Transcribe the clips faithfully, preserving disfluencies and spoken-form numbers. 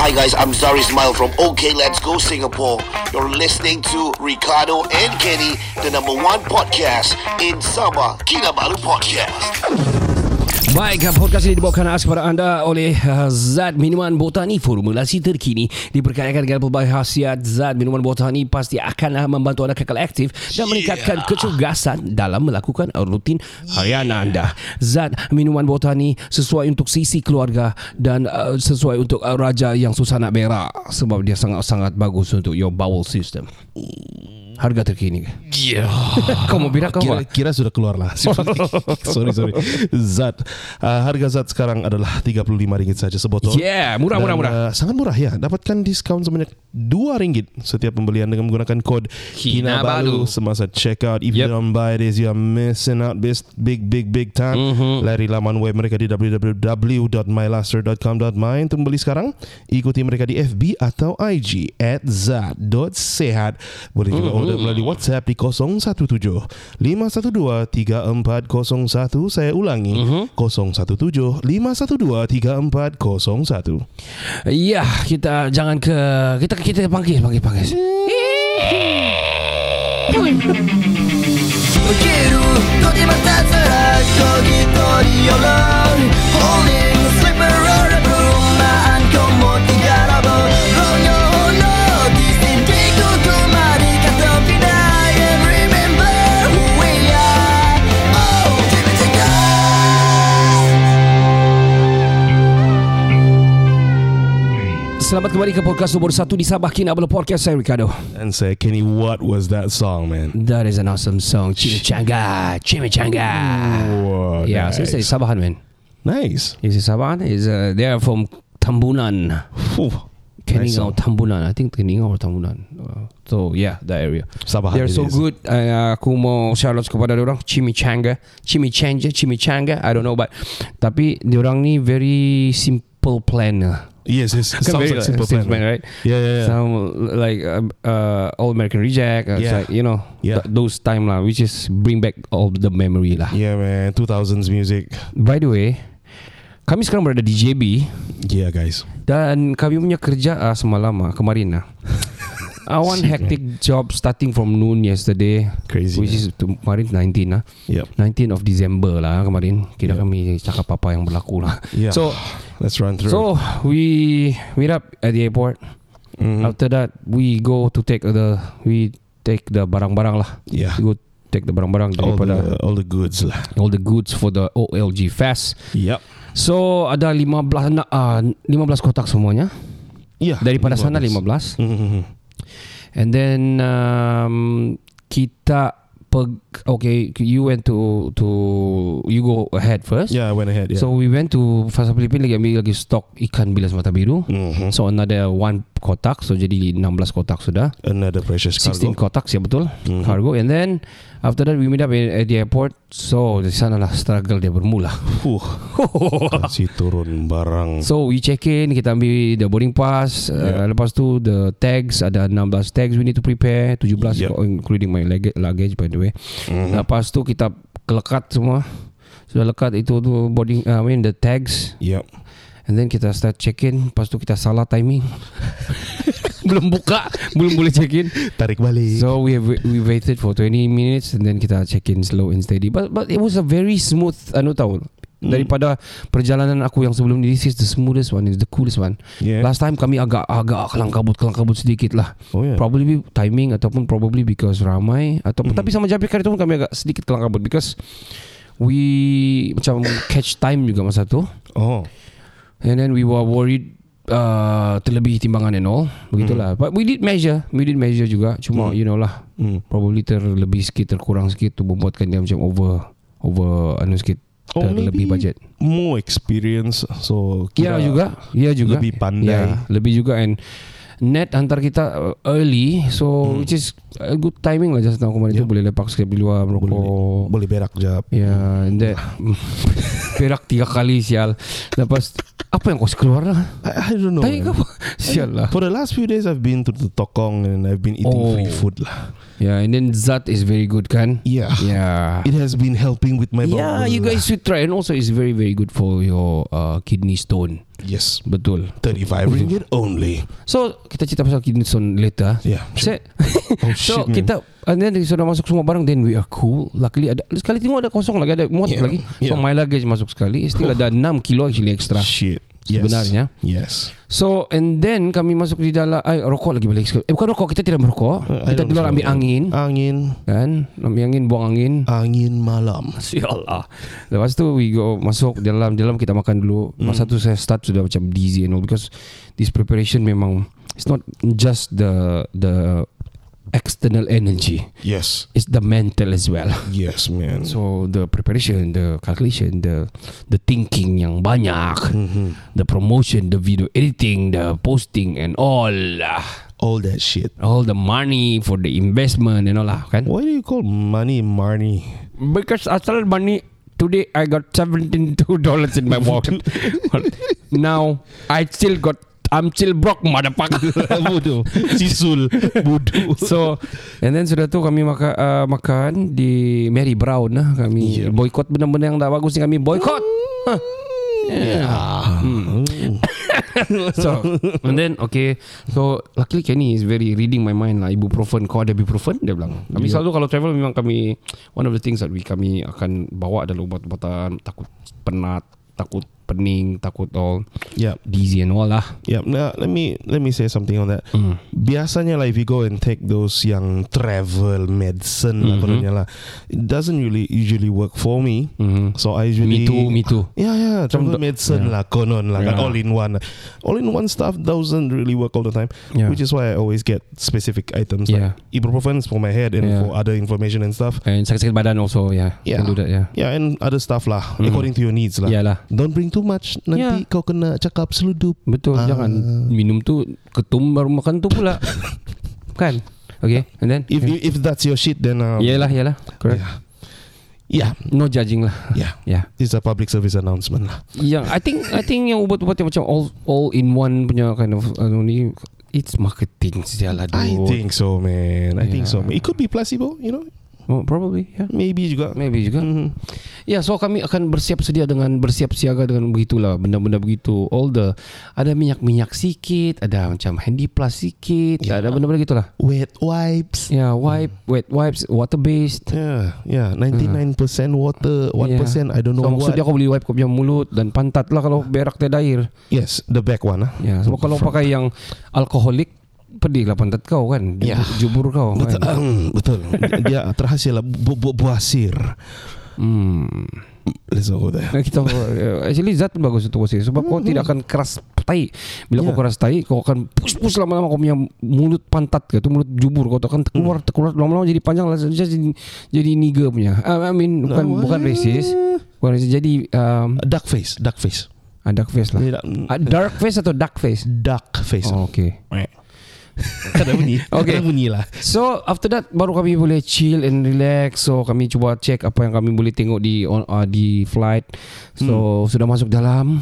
Hi guys, I'm Zari Smile from OK Let's Go Singapore. You're listening to Ricardo and Kenny, the number one podcast in Sabah Kinabalu Podcast. Baik, podcast ini dibawakan khas kepada anda oleh uh, Zaat Minuman Botani, formulasi terkini diperkayakan dengan pelbagai khasiat. Zaat Minuman Botani pasti akan uh, membantu anda kekal aktif dan yeah. meningkatkan kecergasan dalam melakukan rutin harian yeah. anda. Zaat Minuman Botani sesuai untuk sisi keluarga dan uh, sesuai untuk uh, raja yang susah nak berak, sebab dia sangat-sangat bagus untuk your bowel system. Harga terkini. Yeah. Kau mau berak kau? Kira, kira sudah keluar lah. sorry, sorry. Zat. Uh, harga Zat sekarang adalah tiga puluh lima ringgit saja sebotol. Yeah, murah, Dan, murah, murah. Uh, sangat murah ya. Dapatkan diskaun sebanyak dua ringgit setiap pembelian dengan menggunakan kod Kinabalu semasa check out. If yep. you don't buy this, you are missing out big, big, big, big time. Mm-hmm. Lari laman web mereka di w w w dot my lustre dot com dot my untuk beli sekarang. Ikuti mereka di F B atau I G at zaat dot sihat. Boleh juga mm-hmm. melalui WhatsApp di kosong satu tujuh lima satu dua tiga empat kosong satu. Saya ulangi uh-huh. kosong satu tujuh lima satu dua tiga empat kosong satu. Ya, kita jangan ke kita kita panggil panggil panggil. Selamat kembali ke podcast nombor satu di Sabah Kinabalu Podcast. Saya Ricardo. And say, Kenny, what was that song, man? That is an awesome song. Chimichanga, Chimichanga. Whoa, yeah, nice. So it's Sabahan, man. Nice. Is it Sabahan? Is uh, they are from Tambunan. Keningau, nice Tambunan. I think Keningau or Tambunan. Uh, so yeah, that area. Sabahan. They're so is. good. Uh, aku mau shout-out kepada diorang. Chimichanga, Chimichanga, Chimichanga. I don't know, but tapi diorang ni very simple plan. Yes, yes. It sounds like Simple Plan, right? Yeah, yeah, yeah. Some like um, uh, All American Reject, uh, yeah. like, you know, yeah. th- those time lah, which is bring back all the memory lah. Yeah, man, two thousands music. By the way, kami sekarang berada di J B. Yeah, guys. Dan kami punya kerja uh, semalam lah, kemarin lah. I want hectic man. job starting from noon yesterday. Crazy. Which man. is kemarin nineteen lah. Yep. nineteenth of December lah kemarin. Kira yep. kami cakap apa yang berlaku lah. Yeah. So. Let's run through. So we meet up at the airport. Mm-hmm. After that, we go to take the we take the barang-barang lah. Yeah. We go take the barang-barang. All the, all the goods lah. All the goods for the O L G Fest. Yep. So ada lima belas uh, lima belas kotak semuanya. Yeah. Daripada lima belas. Sana lima belas. Mm-hmm. And then um, kita. Okay, you went to to you go ahead first. Yeah, I went ahead. Yeah. So we went to Fasa Filipin lagi ambil lagi stok ikan bilas mata biru. Mm-hmm. So another one kotak, so jadi enam belas kotak sudah. Another precious cargo. sixteen kotak, siap betul. Mm-hmm. Cargo, and then after that we meet up at the airport. So di sana lah struggle dia bermula. Uh, kasi turun barang. So we check in, kita ambil the boarding pass. Yeah. Uh, lepas tu the tags, ada enam belas tags we need to prepare. tujuh belas yeah. including my luggage by the way. Mm-hmm. Lepas tu kita lekat semua. Sudah lekat itu tu boarding uh, I mean the tags. Yep. And then kita start check in. Lepas tu kita salah timing. Belum buka, belum boleh check in. Tarik balik. So we have, we waited for twenty minutes and then kita check in slow and steady. But but it was a very smooth anu tahu. Daripada perjalanan aku yang sebelum ni, this is the smoothest one, is the coolest one. Yeah. Last time kami agak agak kelang kabut kelang kabut sedikit lah. Oh, yeah. Probably timing ataupun probably because ramai ataupun mm-hmm. tapi sama Jabikar itu pun kami agak sedikit kelang kabut because we macam catch time juga masa tu. Oh. And then we were worried uh, terlebih timbangan and all begitulah. Mm. But we did measure, we did measure juga. Cuma mm. you know lah, mm. probably terlebih sikit, terkurang sikit tu membuatkan dia macam over over anu sikit. Oh, lebih budget, more experience, so kira ya juga, ya juga, lebih pandai, ya, lebih juga, and net antar kita early, so hmm. which is a good timing lah. Just now kemarin yep. tu boleh lepak sekali luar merokok, boleh, boleh berak jap, ya, and that, berak tiga kali sial, lepas apa yang kau keluar lah? I, I don't know. Tapi kau sial lah. For the last few days I've been to the Tokong and I've been eating oh. free food lah. Yeah, and then Zat is very good, kan? Yeah, yeah. It has been helping with my bowel. Yeah, you guys should try, and also it's very, very good for your uh, kidney stone. Yes, betul. thirty-five ringgit only. So kita cerita pasal Kidney Stone later. Yeah, sure. Oh, so shit, kita and then sudah masuk semua barang, then we are cool. Luckily ada sekali tengok ada kosong lagi, ada muat yeah. lagi. So yeah. my luggage masuk sekali, still ada enam kilo actually extra. Shit. Yes. Sebenarnya. Yes. So and then kami masuk di dalam ay, rokok lagi balik sekali. Eh, bukan rokok, kita tidak merokok. I kita tidak ambil angin. Angin. Kan? Ambil angin, buang angin. Angin malam. Sialah. Lepas tu we go masuk dalam dalam kita makan dulu. Mm. Masa tu saya start sudah macam dizzy and all because this preparation memang it's not just the the external energy. Yes. It's the mental as well. Yes, man. So the preparation, the calculation, the the thinking yang banyak, mm-hmm. the promotion, the video editing, the posting and all lah. All that shit. All the money for the investment and all lah, kan? Why do you call money money? Because asal money today I got seventy-two dollars in my wallet. Now I still got I'm still broke motherfucker. Bodoh. Sisul bodoh. So and then sudah tu kami maka, uh, makan di Mary Brown lah. Kami yeah. boycott benda-benda yang tak bagus ni, kami boycott. Huh. Yeah. yeah. Hmm. So and then okay, so luckily Kenny is very reading my mind lah. Ibuprofen, kau ada ibuprofen? Dia bilang kami yeah. selalu kalau travel memang kami, one of the things that we kami akan bawa adalah ubat-ubatan takut penat, takut pening, takut all yep. dizzy and all lah. Yep. Now, let me let me say something on that. Mm. Biasanya lah, if you go and take those yang travel medicine mm-hmm. lah, kononnya lah, it doesn't really usually work for me. Mm-hmm. So I usually me too, me too. Yeah, yeah. Travel Some medicine yeah. lah, konon lah, yeah. all in one, all in one stuff doesn't really work all the time. Yeah. Which is why I always get specific items yeah. like ibuprofen for my head and yeah. for other inflammation and stuff. And sakit-sakit badan also, yeah. Yeah. Can do that, yeah. Yeah, and other stuff lah, mm. according to your needs lah. Yeah lah. Don't bring too much nanti yeah. kau kena cakap seludup. Betul, ah. jangan minum tu ketumbar makan tu pula. Kan? Okay, and then if okay. if that's your shit then um, yalah yalah correct. Yeah. Yeah, no judging lah. Yeah, yeah. It's a public service announcement lah. Yeah, I think I think yang ubat-ubat yang macam all all in one punya kind of anu ni, it's marketing sialah. I think so, man. I yeah. think so. It could be placebo, you know. Oh, probably, yeah. Maybe juga, maybe juga. Mm-hmm. Ya, yeah, so kami akan bersiap sedia dengan bersiap siaga dengan begitulah, benda-benda begitu. All the ada minyak-minyak sikit, ada macam handy plus sikit, yeah. ada benda-benda gitulah. Wet wipes. Ya, yeah, wipe, mm. wet wipes, water based. Ya, yeah, ya, yeah. ninety-nine percent uh. water, one percent yeah. I don't know so, what. Maksudnya kau boleh wipe kau punya mulut dan pantat lah kalau berak tiada air. Yes, the back one lah. Ya, yeah, so kalau front. Pakai yang alkoholik pedih lah pantat kau kan, yeah. jubur kau betul, kan? Um, betul. Dia terhasil lah buasir. Hmm. Let's go there. Kita, actually zat pun bagus untuk buasir sebab mm-hmm. kau tidak akan keras tai. Bila yeah. kau keras tai, kau akan pus-pus lama-lama kau punya mulut pantat ke tu, mulut jubur kau tu akan keluar, terkeluar lama-lama jadi panjang lah, jadi, jadi niga punya. I mean bukan no, bukan racist, bukan racist. Jadi um, dark face, dark face. Ah, dark face lah. Dark face atau dark face? Dark face. Oh, okay. Kada bunyi. Okay. Kada bunyi lah. So after that baru kami boleh chill and relax. So kami cuba check apa yang kami boleh tengok di uh, di flight. So hmm. sudah masuk dalam,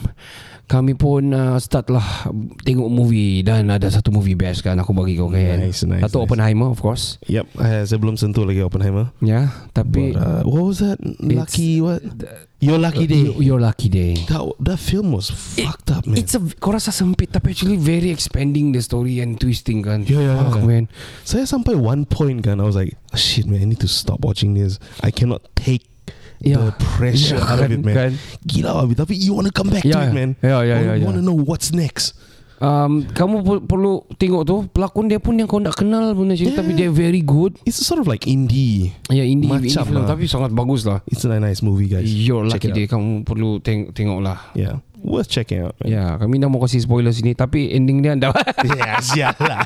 kami pun uh, start lah tengok movie. Dan ada satu movie best kan aku bagi kau kan. Nice, nice, satu nice. Oppenheimer of course. Yep, saya belum sentuh lagi Oppenheimer. Ya, yeah, tapi But, uh, what was that? Lucky what? The, Your Lucky Day. Your, your Lucky Day. That that film was it, fucked up, man. It's a kau rasa sempit tapi actually very expanding the story and twisting kan. Yeah, yeah, fuck, yeah. man. Saya sampai one point kan I was like, oh, shit man, I need to stop watching this. I cannot take Yeah. the pressure yeah, out of it, man. Kan. Gila abis. Tapi you want to come back yeah, to yeah. it, man. Yeah, yeah, yeah, you yeah, want to yeah. know what's next. Um, kamu per- perlu tengok tu pelakon dia pun yang kau tak kenal pun cerita yeah. tapi dia very good. It's sort of like indie. Ya yeah, indie, indie film lah. Tapi sangat bagus lah. It's a nice movie guys. Your Lucky Day kamu perlu teng- tengok lah. Yeah. Worth checking out. Ya, yeah, kami dah mau kasih spoiler sini tapi ending dia dah. Ya, sial lah.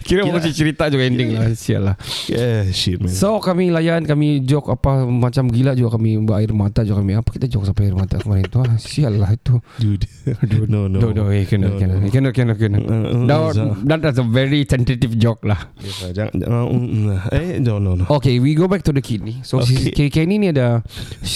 Kira yeah. mau kasih cerita juga ending yeah. lah, sial lah. Yeah, shit man. So kami layan, kami jok apa macam gila juga, kami air mata juga kami. Apa kita jok sampai air mata kemarin tu? Ah, sial lah itu. Dude. Dude. No, no. No, no. Hey, cannot, no, cannot, no. cannot, cannot, cannot. Uh, uh, that, that's a very tentative joke lah. Eh, yeah, uh, no, no, no. Okay, we go back to the kidney. So okay. si Kenny ni ada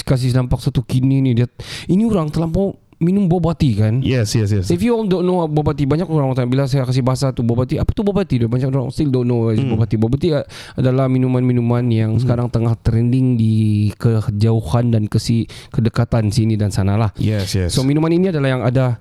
kasih nampak satu kidney ni dia. Ini orang terlampau minum Bobba Tea kan? Yes, yes, yes. If you all don't know Bobba Tea, banyak orang tanya bila saya kasih bahasa tu Bobba Tea, apa tu Bobba Tea? Banyak orang still don't know mm. Bobba Tea. Bobba Tea adalah minuman-minuman yang mm. sekarang tengah trending di kejauhan dan kesi kedekatan sini dan sanalah. Yes, yes. So minuman ini adalah yang ada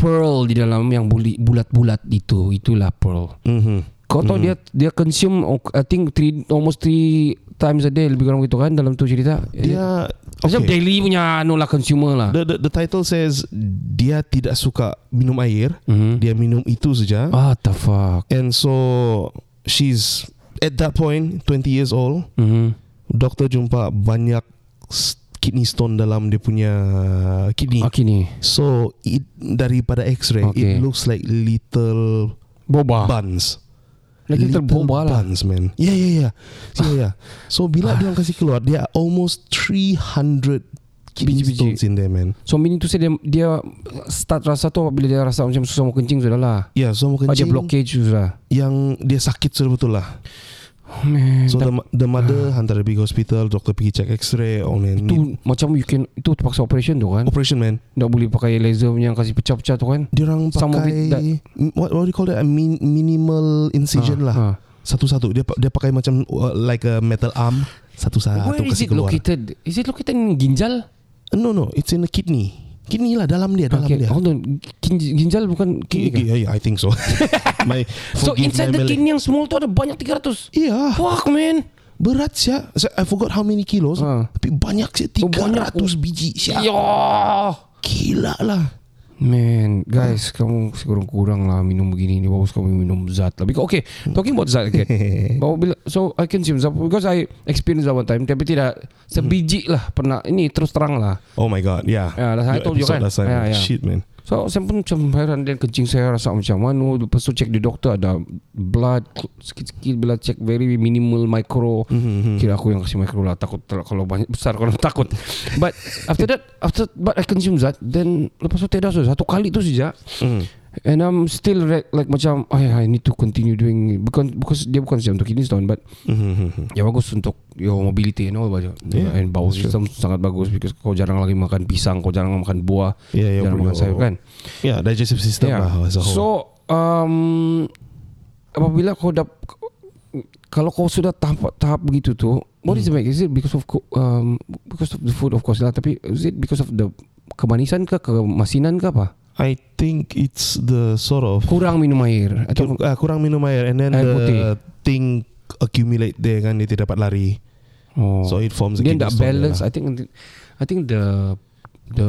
pearl di dalam yang bulat-bulat itu. Itulah pearl. Mm-hmm. Kau tahu mm-hmm. dia dia consume I think three, almost three times a day, lebih kurang begitu kan dalam tu cerita. Dia macam okay. daily punya anu lah, consumer lah. The, the, the title says dia tidak suka minum air, mm-hmm. dia minum itu saja. Ah, the fuck. And so she's at that point twenty years old. Mm-hmm. Doktor jumpa banyak kidney stone dalam dia punya kidney. Ah, kidney. So it, daripada X-ray okay. it looks like little boba buns. Lagi like terboba lah. Man. Yeah, yeah, yeah. So, yeah. so bila dia kasi keluar, dia almost three hundred kidney stones in there, man. So, meaning tu saya dia, dia start rasa tu apabila dia rasa macam susah mau kencing sudah lah. Yeah, susah mau kencing. Ada blockage sudah. Yang dia sakit sudah betul lah. Oh, man, so the, the mother uh, hantar dia pergi hospital, doktor pergi cek X-ray. Oh, man, itu macam you can, itu terpaksa operation tu kan? Operation, man. Tak boleh pakai laser yang kasih pecah-pecah tu kan? Diorang pakai what, what do you call that? A min, minimal incision uh, lah. Uh. Satu-satu dia dia pakai macam uh, like a metal arm satu-satu. Where is it keluar. Located? Is it located in ginjal? No no, it's in the kidney. Kidney lah dalam dia, dalam okay. dia. Hold on, ginjal bukan kidney kan? Yeah, yeah, I think so. my, so inside the kidney yang small tu ada banyak tiga ratus. Yeah. Fuck man, berat siap. I forgot how many kilos. Uh. Tapi banyak siap tiga ratus oh, banyak. biji siap. Yeah. Gila lah. Man, guys, huh? kamu kurang-kurang lah minum begini ni. Bagus kamu minum zat lah. Because, okay, talking about zat again. Okay. So I consume zat because I experienced that one time. Tapi tidak sebiji lah pernah. Ini terus terang lah. Oh my god, yeah. Ya, dah saya tahu juga kan. Yeah, yeah. Shit man. So saya pun macam heran dan kencing saya rasa macam mana. Lepas tu cek di doktor ada blood sikit-sikit. Bila cek very minimal micro. Mm-hmm. Kira aku yang kasih micro lah. Takut kalau banyak besar kalau takut. But after that, after but I consume zat. Then lepas tu tidak sudah. Satu kali tu saja, mm. and I'm still like, like macam, I, I need to continue doing bukan because dia bukan saja untuk kidney stone, but mm-hmm. ya bagus untuk your mobility, you know, yeah, and bowel system sure. sangat bagus because kau jarang lagi makan pisang, kau jarang makan buah, yeah, jarang makan sayur kan. Yeah, digestive system yeah. lah. So, um, apabila kau dap, kalau kau sudah tahap tahap begitu tu, what is it? Mm. Is it because of um, because of the food of course lah, tapi is it because of the kemanisan ke kemasinan ke apa? I think it's the sort of kurang minum air atau uh, kurang minum air and then air the putih. Thing accumulate there kan, dia tidak dapat lari. Oh. So it forms a kidney stone. Dia tak balance. Lah. I think I think the the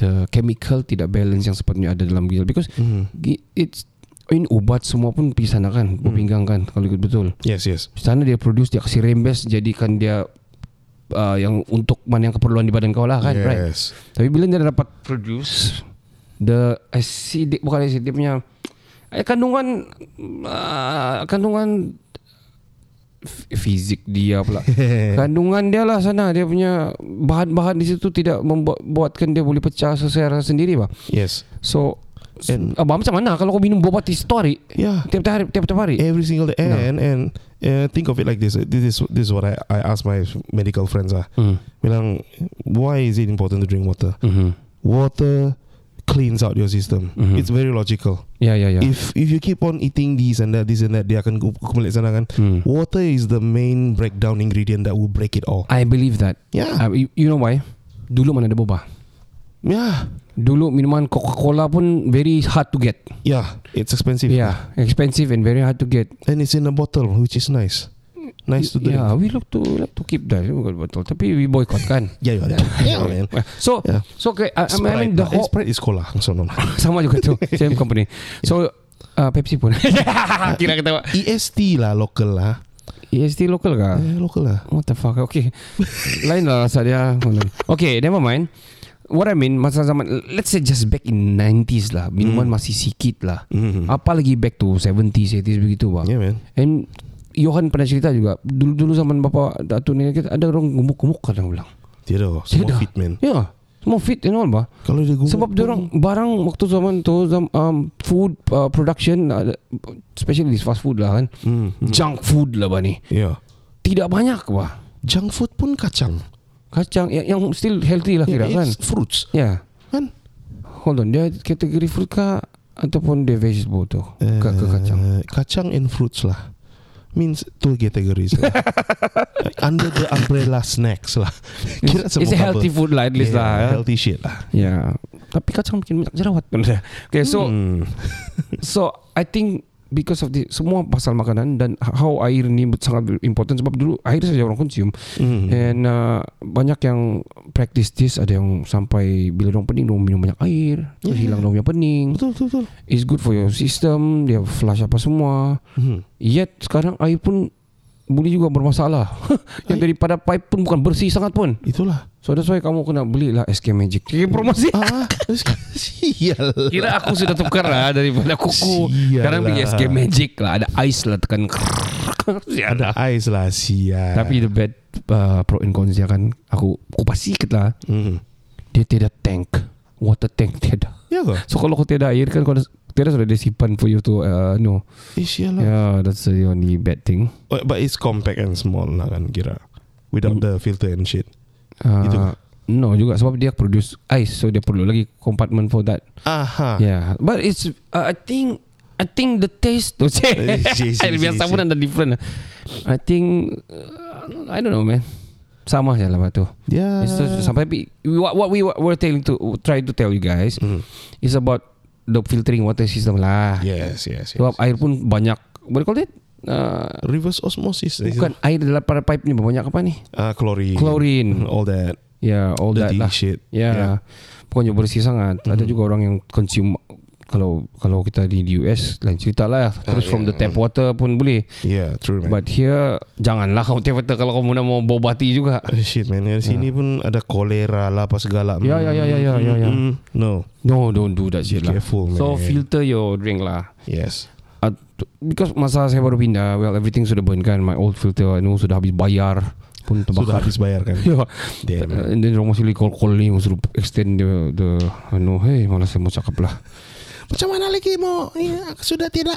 the chemical tidak balance yang sepatutnya ada dalam ginjal because mm. it's in ubat semua pun pergi sana kan, mm. pinggang kan kalau ikut betul. Yes yes. Di sana dia produce, dia kasih rembes jadikan dia Uh, yang untuk mana yang keperluan di badan kau lah kan, yes. right? Tapi bila dia dapat produce the acidic, bukan acidic punya eh, kandungan uh, kandungan f- fizik dia pula kandungan dia lah sana, dia punya bahan-bahan di situ tidak membuatkan dia boleh pecah secara sendiri bah. Yes. So And abang macam mana kalau kau minum boba tea story yeah. tiap hari tiap hari every single day no. and and uh, think of it like this this is this is what I I ask my medical friends ah mm. bilang why is it important to drink water mm-hmm. water cleans out your system mm-hmm. it's very logical yeah yeah yeah if if you keep on eating these and that this and that dia akan kumulat sana kan mm. water is the main breakdown ingredient that will break it all. I believe that yeah uh, you, you know why dulu mana ada boba. Yeah. Dulu minuman Coca-Cola pun very hard to get. Yeah, it's expensive. Yeah, expensive and very hard to get. And it's in a bottle, which is nice. Nice to drink. Yeah, we look to like to keep that bottle. Tapi we boycott kan. yeah, yeah, yeah, man. So, yeah. so okay, I, I mean the whole Sprite is cola, so no. Sama juga tu, same company. So uh, Pepsi pun. Kira ketawa. E S T lah local lah. E S T local kah? Yeah, local lah. What the fuck? Okay, lain lah rasa dia. Okay, never mind. What I mean masa zaman, let's say just back in nineties lah, minuman mm. masih sikit lah mm-hmm. apalagi back to seventies, eighties begitu bah. Yeah man. And Johan pernah cerita juga dulu-dulu zaman bapa datuk nenek kita ada orang gemuk-gemuk kadang bilang tiada semua fit man. Ya yeah, semua fit and all bah. Kalau dia gemuk sebab dia orang barang waktu zaman tu um, food uh, production uh, especially fast food lah kan mm-hmm. junk food lah bah ni yeah. tidak banyak bah. Junk food pun kacang kacang yang, yang still healthy lah kira yeah, kan fruits ya yeah. kan hold on dia kategori fruit kah ataupun dia vegetable tu uh, ke kacang kacang and fruits lah means two categories lah. Under the umbrella snacks lah kira it's, it's a healthy food lah at least yeah, lah healthy shit lah ya yeah. Tapi kacang bikin minyak jerawat pun saya. Okay, so hmm. So I think because of the semua pasal makanan dan how air ni sangat important, sebab dulu air saja orang consume. Mm. And uh, banyak yang practice this, ada yang sampai bila dong pening dong minum banyak air, yeah. Terus hilang dong punya pening. Betul, betul, betul. It's good for your system, dia flush apa semua. Mm. Yet sekarang air pun boleh juga bermasalah. Yang daripada pipe pun bukan bersih sangat pun. Itulah. So that's why kamu kena belilah S K Magic. Kira promosi. Ah, sial. Kira aku sudah tukar lah daripada kuku. Sial. Sekarang beli S K Magic lah. Ada ais lah tekan. Sial. Ada ais lah, sial. Tapi the bad uh, pro and cons dia kan, aku kupas sikit lah. Mm. Dia tidak tank. Water tank tiada. Ya ke? So kalau kau tiada air kan, kau ada, tiada sudah disimpan for you to uh, no. Eh, sialah. Yeah, that's the only bad thing. Oh, but it's compact and small lah kan kira. Without mm. the filter and shit. Uh, Itu kan? No juga sebab dia produce ice, so dia perlu lagi compartment for that. Aha. Yeah, but it's uh, I think I think the taste tu sih. Biasa pun ada different. I think uh, I don't know man. Sama je lah tu. Yeah. It's just, sampai what what we were telling to try to tell you guys mm. is about the filtering water system lah. Yes, yes, yes. Sebab yes, air pun yes. banyak. What do you call it? Uh, Reverse osmosis. Bukan air dalam para pipe ni banyak apa ni? Uh, chlorine. Chlorine. All that. Yeah, all that lah. Shit. Yeah. yeah. Pokoknya bersih sangat. Mm-hmm. Ada juga orang yang consume. Kalau kalau kita di U S lain cerita lah. Terus uh, yeah, from the tap water pun boleh. Yeah, true man. But here janganlah kau tap water kalau kamu nak mau Bobba Tea juga. Oh, shit man. Di sini yeah. pun ada kolera lah apa segala. Ya ya ya ya ya. No. No, don't do that shit lah. Careful man. So filter your drink lah. Yes. Uh, because masa saya baru pindah, well everything sudah burn kan. My old filter anu sudah habis bayar. Pun terbakar. Sudah habis bayar kan. Ya. Dan orang masih call-call ni suruh extend the the anu hey malas saya mau cakap lah. Macam mana lagi mau ya, sudah tidak.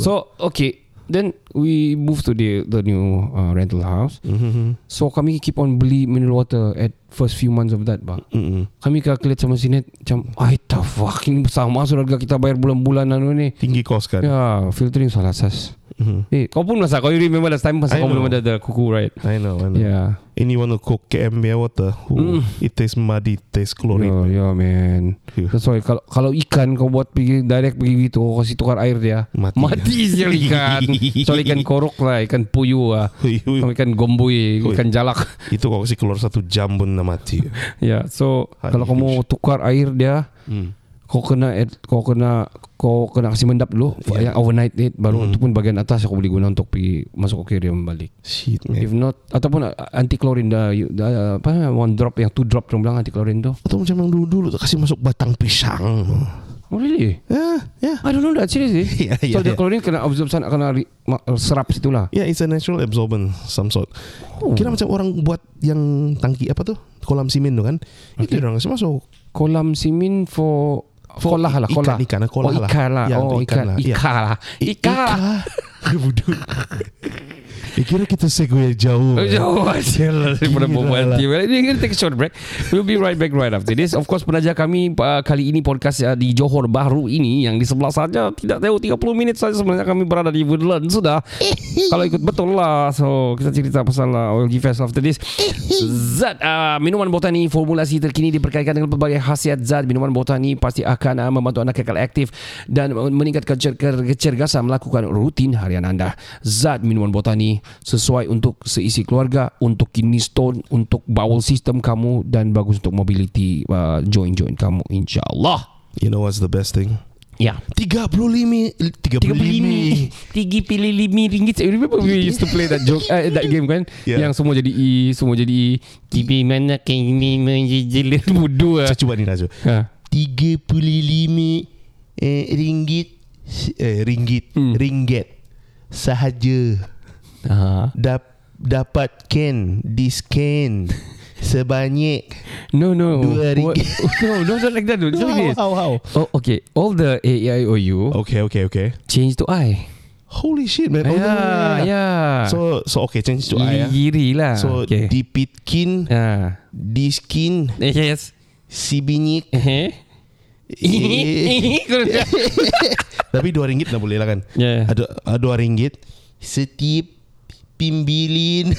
So okay, then we move to the the new uh, rental house. Mm-hmm. So kami keep on beli mineral water at first few months of that bang. Mm-hmm. Kami calculate sama sini macam ah the fuck ini sama sudah harga kita bayar bulan-bulanan ni. Tinggi kos kan. Ya, filtering salah asas. Mm-hmm. Eh, kau pun rasa kau remember last time masa kau belum ada the kuku right? I know, I know. Yeah. Anyone who cook K M B water, who mm. it tastes muddy, tastes chlorine. Yeah, yeah man. Yeah. That's why kalau kalau ikan kau buat pergi direct pergi gitu, kau kasih tukar air dia. Mati, mati ya. Ikan. Soal ikan korok lah, ikan puyuh lah, ikan gomboi, ikan jalak. Itu kau kasih keluar satu jam pun dah mati. Ya, yeah, so High kalau kamu tukar air dia, mm. kau kena kau kena kau kena kasih mendap dulu yeah. overnight it baru mm. itu pun bagian atas aku boleh guna untuk pergi masuk aquarium balik. Shit man. If not ataupun anti chlorine dah, dah apa one drop yang two drop orang bilang anti chlorine tu. Atau macam yang dulu-dulu kasih masuk batang pisang. Oh really? Yeah, yeah. I don't know that seriously. yeah, yeah, so the yeah. chlorine kena absorb sana, kena serap situlah. Yeah, it's a natural absorbent some sort. Oh. Kira macam orang buat yang tangki apa tu? Kolam simen tu kan. Okay. Itu orang kasih masuk kolam simen for kolah lah, kolah. Ikan, ikan, kolah lah. Ikan lah. Oh, ikan lah. Ikan lah. Ikan lah. Budak. Kira kita segue jauh. Jauh aja lah. Kita take a short break. We'll be right back right after this. Of course, penaja kami uh, kali ini podcast uh, di Johor Bahru ini yang di sebelah saja tidak tahu tiga puluh minit saja sebenarnya kami berada di Woodland sudah. Kalau ikut betul lah. So, kita cerita pasal uh, O L G Fest after this. Zat uh, Minuman Botani formulasi terkini diperkaitkan dengan pelbagai khasiat zat minuman botani pasti akan uh, membantu anda kekal aktif dan meningkatkan cer- kecergasan melakukan rutin harian anda. Zat Minuman Botani sesuai untuk seisi keluarga, untuk kidney stone, untuk bowel system kamu, dan bagus untuk mobility uh, joint-joint kamu, insyaAllah. You know what's the best thing? Yeah. tiga puluh lima ringgit Remember we used to play that joke uh, that game kan yeah. Yang semua jadi I, semua jadi I. Tibi mana kini menjelit mudu lah. Saya cuba ni Raja tiga puluh lima ringgit sahaja. Uh-huh. Dap, dapat can discan sebanyak no no dua ringgit no no don't like that dude. No, like how, how how oh okay all the A I O U okay okay okay change to I. Holy shit man. Oh, yeah, no, yeah, yeah. So so okay change to I. Giri lah. So okay. Dipitkin uh. Diskin yes si binyik eh tapi dua ringgit dah boleh lah kan. Yeah. Ada dua ringgit setiap Pimbilin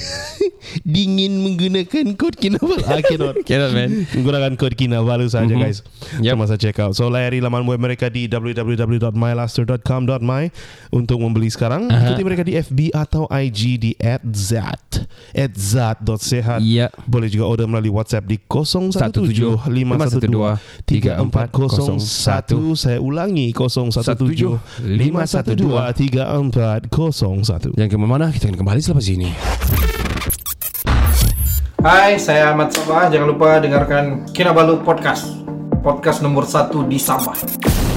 dingin menggunakan kod Kinabalu. I cannot Cannot man Menggunakan kod Kinabalu saja, mm-hmm. guys, yep. Semasa check out. So layari laman web mereka di w w w dot my lustre dot com dot my untuk membeli sekarang. uh-huh. Ikuti mereka di F B atau I G di at zaat at zaat.sihat, yep. Boleh juga order melalui WhatsApp di zero one seven five one two three four zero one. Saya ulangi zero one seven five one two three four zero one. Yang ke mana kita akan kembali selepas ini. Hai, saya Ahmad Sabah. Jangan lupa dengarkan Kinabalu Podcast, podcast nomor satu di Sabah.